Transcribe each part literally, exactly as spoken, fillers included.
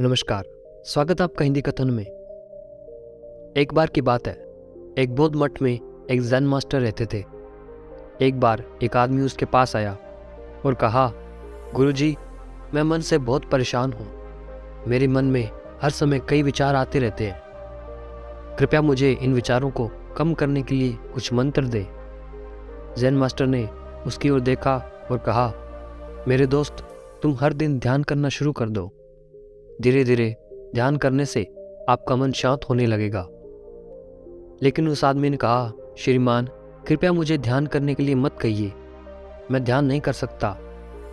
नमस्कार, स्वागत है आपका हिंदी कथन में। एक बार की बात है, एक बौद्ध मठ में एक ज़ेन मास्टर रहते थे। एक बार एक आदमी उसके पास आया और कहा, गुरुजी, मैं मन से बहुत परेशान हूँ। मेरे मन में हर समय कई विचार आते रहते हैं। कृपया मुझे इन विचारों को कम करने के लिए कुछ मंत्र दे। ज़ेन मास्टर ने उसकी ओर देखा और कहा, मेरे दोस्त, तुम हर दिन ध्यान करना शुरू कर दो। धीरे धीरे ध्यान करने से आपका मन शांत होने लगेगा। लेकिन उस आदमी ने कहा, श्रीमान, कृपया मुझे ध्यान करने के लिए मत कहिए। मैं ध्यान नहीं कर सकता,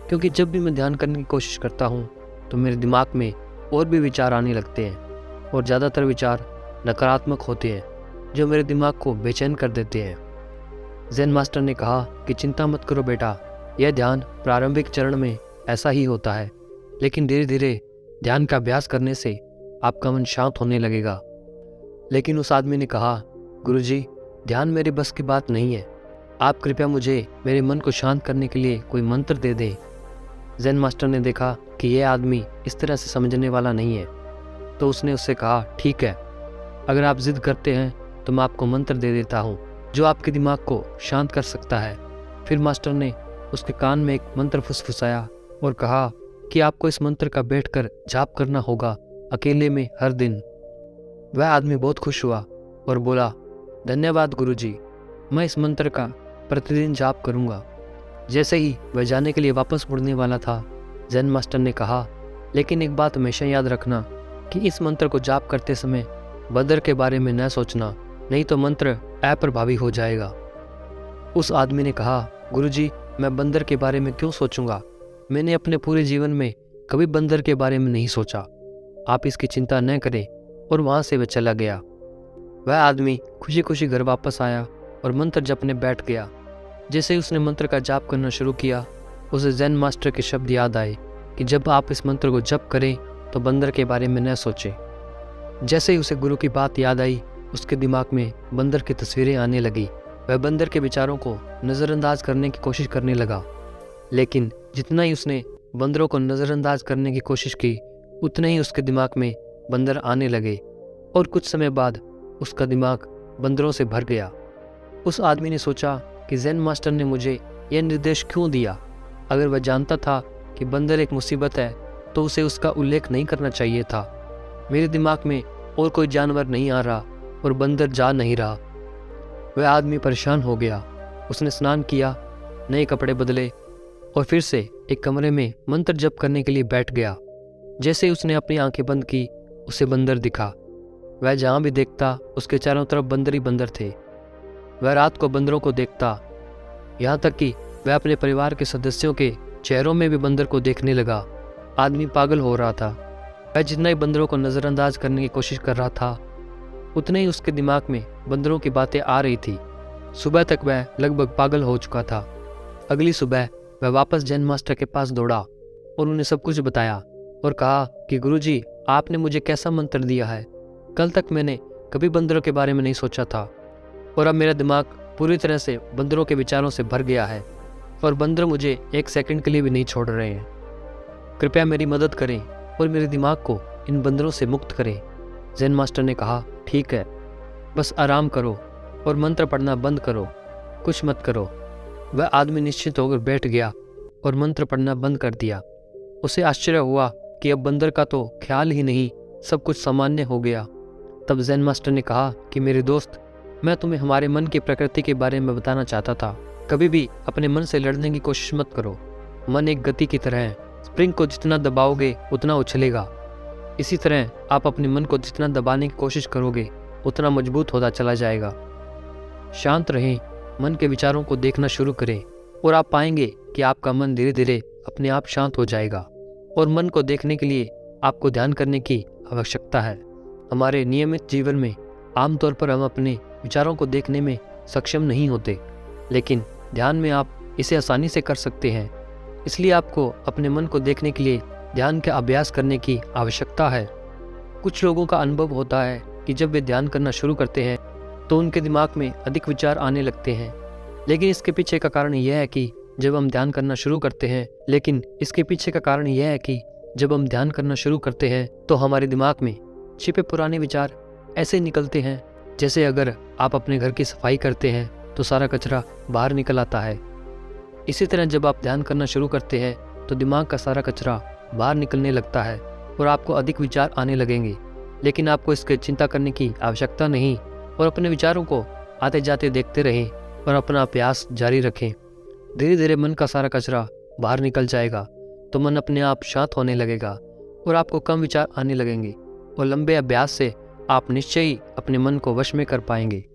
क्योंकि जब भी मैं ध्यान करने की कोशिश करता हूँ तो मेरे दिमाग में और भी विचार आने लगते हैं, और ज़्यादातर विचार नकारात्मक होते हैं जो मेरे दिमाग को बेचैन कर देते हैं। ज़ेन मास्टर ने कहा कि चिंता मत करो बेटा, यह ध्यान प्रारंभिक चरण में ऐसा ही होता है, लेकिन धीरे धीरे ध्यान का अभ्यास करने से आपका मन शांत होने लगेगा। लेकिन उस आदमी ने कहा, गुरुजी, ध्यान मेरे बस की बात नहीं है। आप कृपया मुझे मेरे मन को शांत करने के लिए कोई मंत्र दे दें। ज़ेन मास्टर ने देखा कि यह आदमी इस तरह से समझने वाला नहीं है, तो उसने उससे कहा, ठीक है, अगर आप जिद करते हैं तो मैं आपको मंत्र दे देता हूँ जो आपके दिमाग को शांत कर सकता है। फिर मास्टर ने उसके कान में एक मंत्र फुसफुसाया और कहा कि आपको इस मंत्र का बैठकर जाप करना होगा, अकेले में हर दिन। वह आदमी बहुत खुश हुआ और बोला, धन्यवाद गुरुजी, मैं इस मंत्र का प्रतिदिन जाप करूंगा। जैसे ही वह जाने के लिए वापस मुड़ने वाला था, ज़ेन मास्टर ने कहा, लेकिन एक बात हमेशा याद रखना कि इस मंत्र को जाप करते समय बदर के बारे में न सोचना, नहीं तो मंत्र अप्रभावी हो जाएगा। उस आदमी ने कहा, गुरुजी, मैं बंदर के बारे में क्यों सोचूंगा? मैंने अपने पूरे जीवन में कभी बंदर के बारे में नहीं सोचा। आप इसकी चिंता न करें। और वहाँ से वह चला गया। वह आदमी खुशी खुशी घर वापस आया और मंत्र जपने बैठ गया। जैसे उसने मंत्र का जाप करना शुरू किया, उसे ज़ेन मास्टर के शब्द याद आए कि जब आप इस मंत्र को जप करें तो बंदर के बारे में न सोचें। जैसे ही उसे गुरु की बात याद आई, उसके दिमाग में बंदर की तस्वीरें आने लगी। वह बंदर के विचारों को नज़रअंदाज करने की कोशिश करने लगा, लेकिन जितना ही उसने बंदरों को नज़रअंदाज करने की कोशिश की, उतने ही उसके दिमाग में बंदर आने लगे, और कुछ समय बाद उसका दिमाग बंदरों से भर गया। उस आदमी ने सोचा कि ज़ेन मास्टर ने मुझे यह निर्देश क्यों दिया? अगर वह जानता था कि बंदर एक मुसीबत है तो उसे उसका उल्लेख नहीं करना चाहिए था। मेरे दिमाग में और कोई जानवर नहीं आ रहा और बंदर जा नहीं रहा। वह आदमी परेशान हो गया। उसने स्नान किया, नए कपड़े बदले और फिर से एक कमरे में मंत्र जप करने के लिए बैठ गया। जैसे उसने अपनी आंखें बंद की, उसे बंदर दिखा। वह जहाँ भी देखता, उसके चारों तरफ बंदर ही बंदर थे। वह रात को बंदरों को देखता, यहाँ तक कि वह अपने परिवार के सदस्यों के चेहरों में भी बंदर को देखने लगा। आदमी पागल हो रहा था। वह जितना ही बंदरों को नज़रअंदाज करने की कोशिश कर रहा था, उतने ही उसके दिमाग में बंदरों की बातें आ रही थी। सुबह तक वह लगभग पागल हो चुका था। अगली सुबह वह वापस ज़ेन मास्टर के पास दौड़ा और उन्हें सब कुछ बताया और कहा कि गुरुजी, आपने मुझे कैसा मंत्र दिया है? कल तक मैंने कभी बंदरों के बारे में नहीं सोचा था, और अब मेरा दिमाग पूरी तरह से बंदरों के विचारों से भर गया है, और बंदर मुझे एक सेकंड के लिए भी नहीं छोड़ रहे हैं। कृपया मेरी मदद करें और मेरे दिमाग को इन बंदरों से मुक्त करें। ज़ेन मास्टर ने कहा, ठीक है, बस आराम करो और मंत्र पढ़ना बंद करो, कुछ मत करो। वह आदमी निश्चिंत होकर बैठ गया और मंत्र पढ़ना बंद कर दिया। उसे आश्चर्य हुआ कि अब बंदर का तो ख्याल ही नहीं, सब कुछ सामान्य हो गया। तब ज़ेन मास्टर ने कहा कि मेरे दोस्त, मैं तुम्हें हमारे मन की प्रकृति के बारे में बताना चाहता था। कभी भी अपने मन से लड़ने की कोशिश मत करो। मन एक गति की तरह है। स्प्रिंग को जितना दबाओगे उतना उछलेगा। इसी तरह आप अपने मन को जितना दबाने की कोशिश करोगे, उतना मजबूत होता चला जाएगा। शांत रहें, मन के विचारों को देखना शुरू करें, और आप पाएंगे कि आपका मन धीरे धीरे अपने आप शांत हो जाएगा, और मन को देखने के लिए आपको ध्यान करने की आवश्यकता है। हमारे नियमित जीवन में आमतौर पर हम अपने विचारों को देखने में सक्षम नहीं होते, लेकिन ध्यान में आप इसे आसानी से कर सकते हैं। इसलिए आपको अपने मन को देखने के लिए ध्यान का अभ्यास करने की आवश्यकता है। कुछ लोगों का अनुभव होता है कि जब वे ध्यान करना शुरू करते हैं तो उनके दिमाग में अधिक विचार आने लगते हैं, लेकिन इसके पीछे का कारण यह है कि जब हम ध्यान करना शुरू करते हैं लेकिन इसके पीछे का कारण यह है कि जब हम ध्यान करना शुरू करते हैं तो हमारे दिमाग में छिपे पुराने विचार ऐसे निकलते हैं, जैसे अगर आप अपने घर की सफाई करते हैं तो सारा कचरा बाहर निकल आता है। इसी तरह जब आप ध्यान करना शुरू करते हैं तो दिमाग का सारा कचरा बाहर निकलने लगता है और आपको अधिक विचार आने लगेंगे, लेकिन आपको इसकी चिंता करने की आवश्यकता नहीं और अपने विचारों को आते जाते देखते रहें और अपना अभ्यास जारी रखें। धीरे धीरे मन का सारा कचरा बाहर निकल जाएगा तो मन अपने आप शांत होने लगेगा और आपको कम विचार आने लगेंगे और लंबे अभ्यास से आप निश्चय ही अपने मन को वश में कर पाएंगे।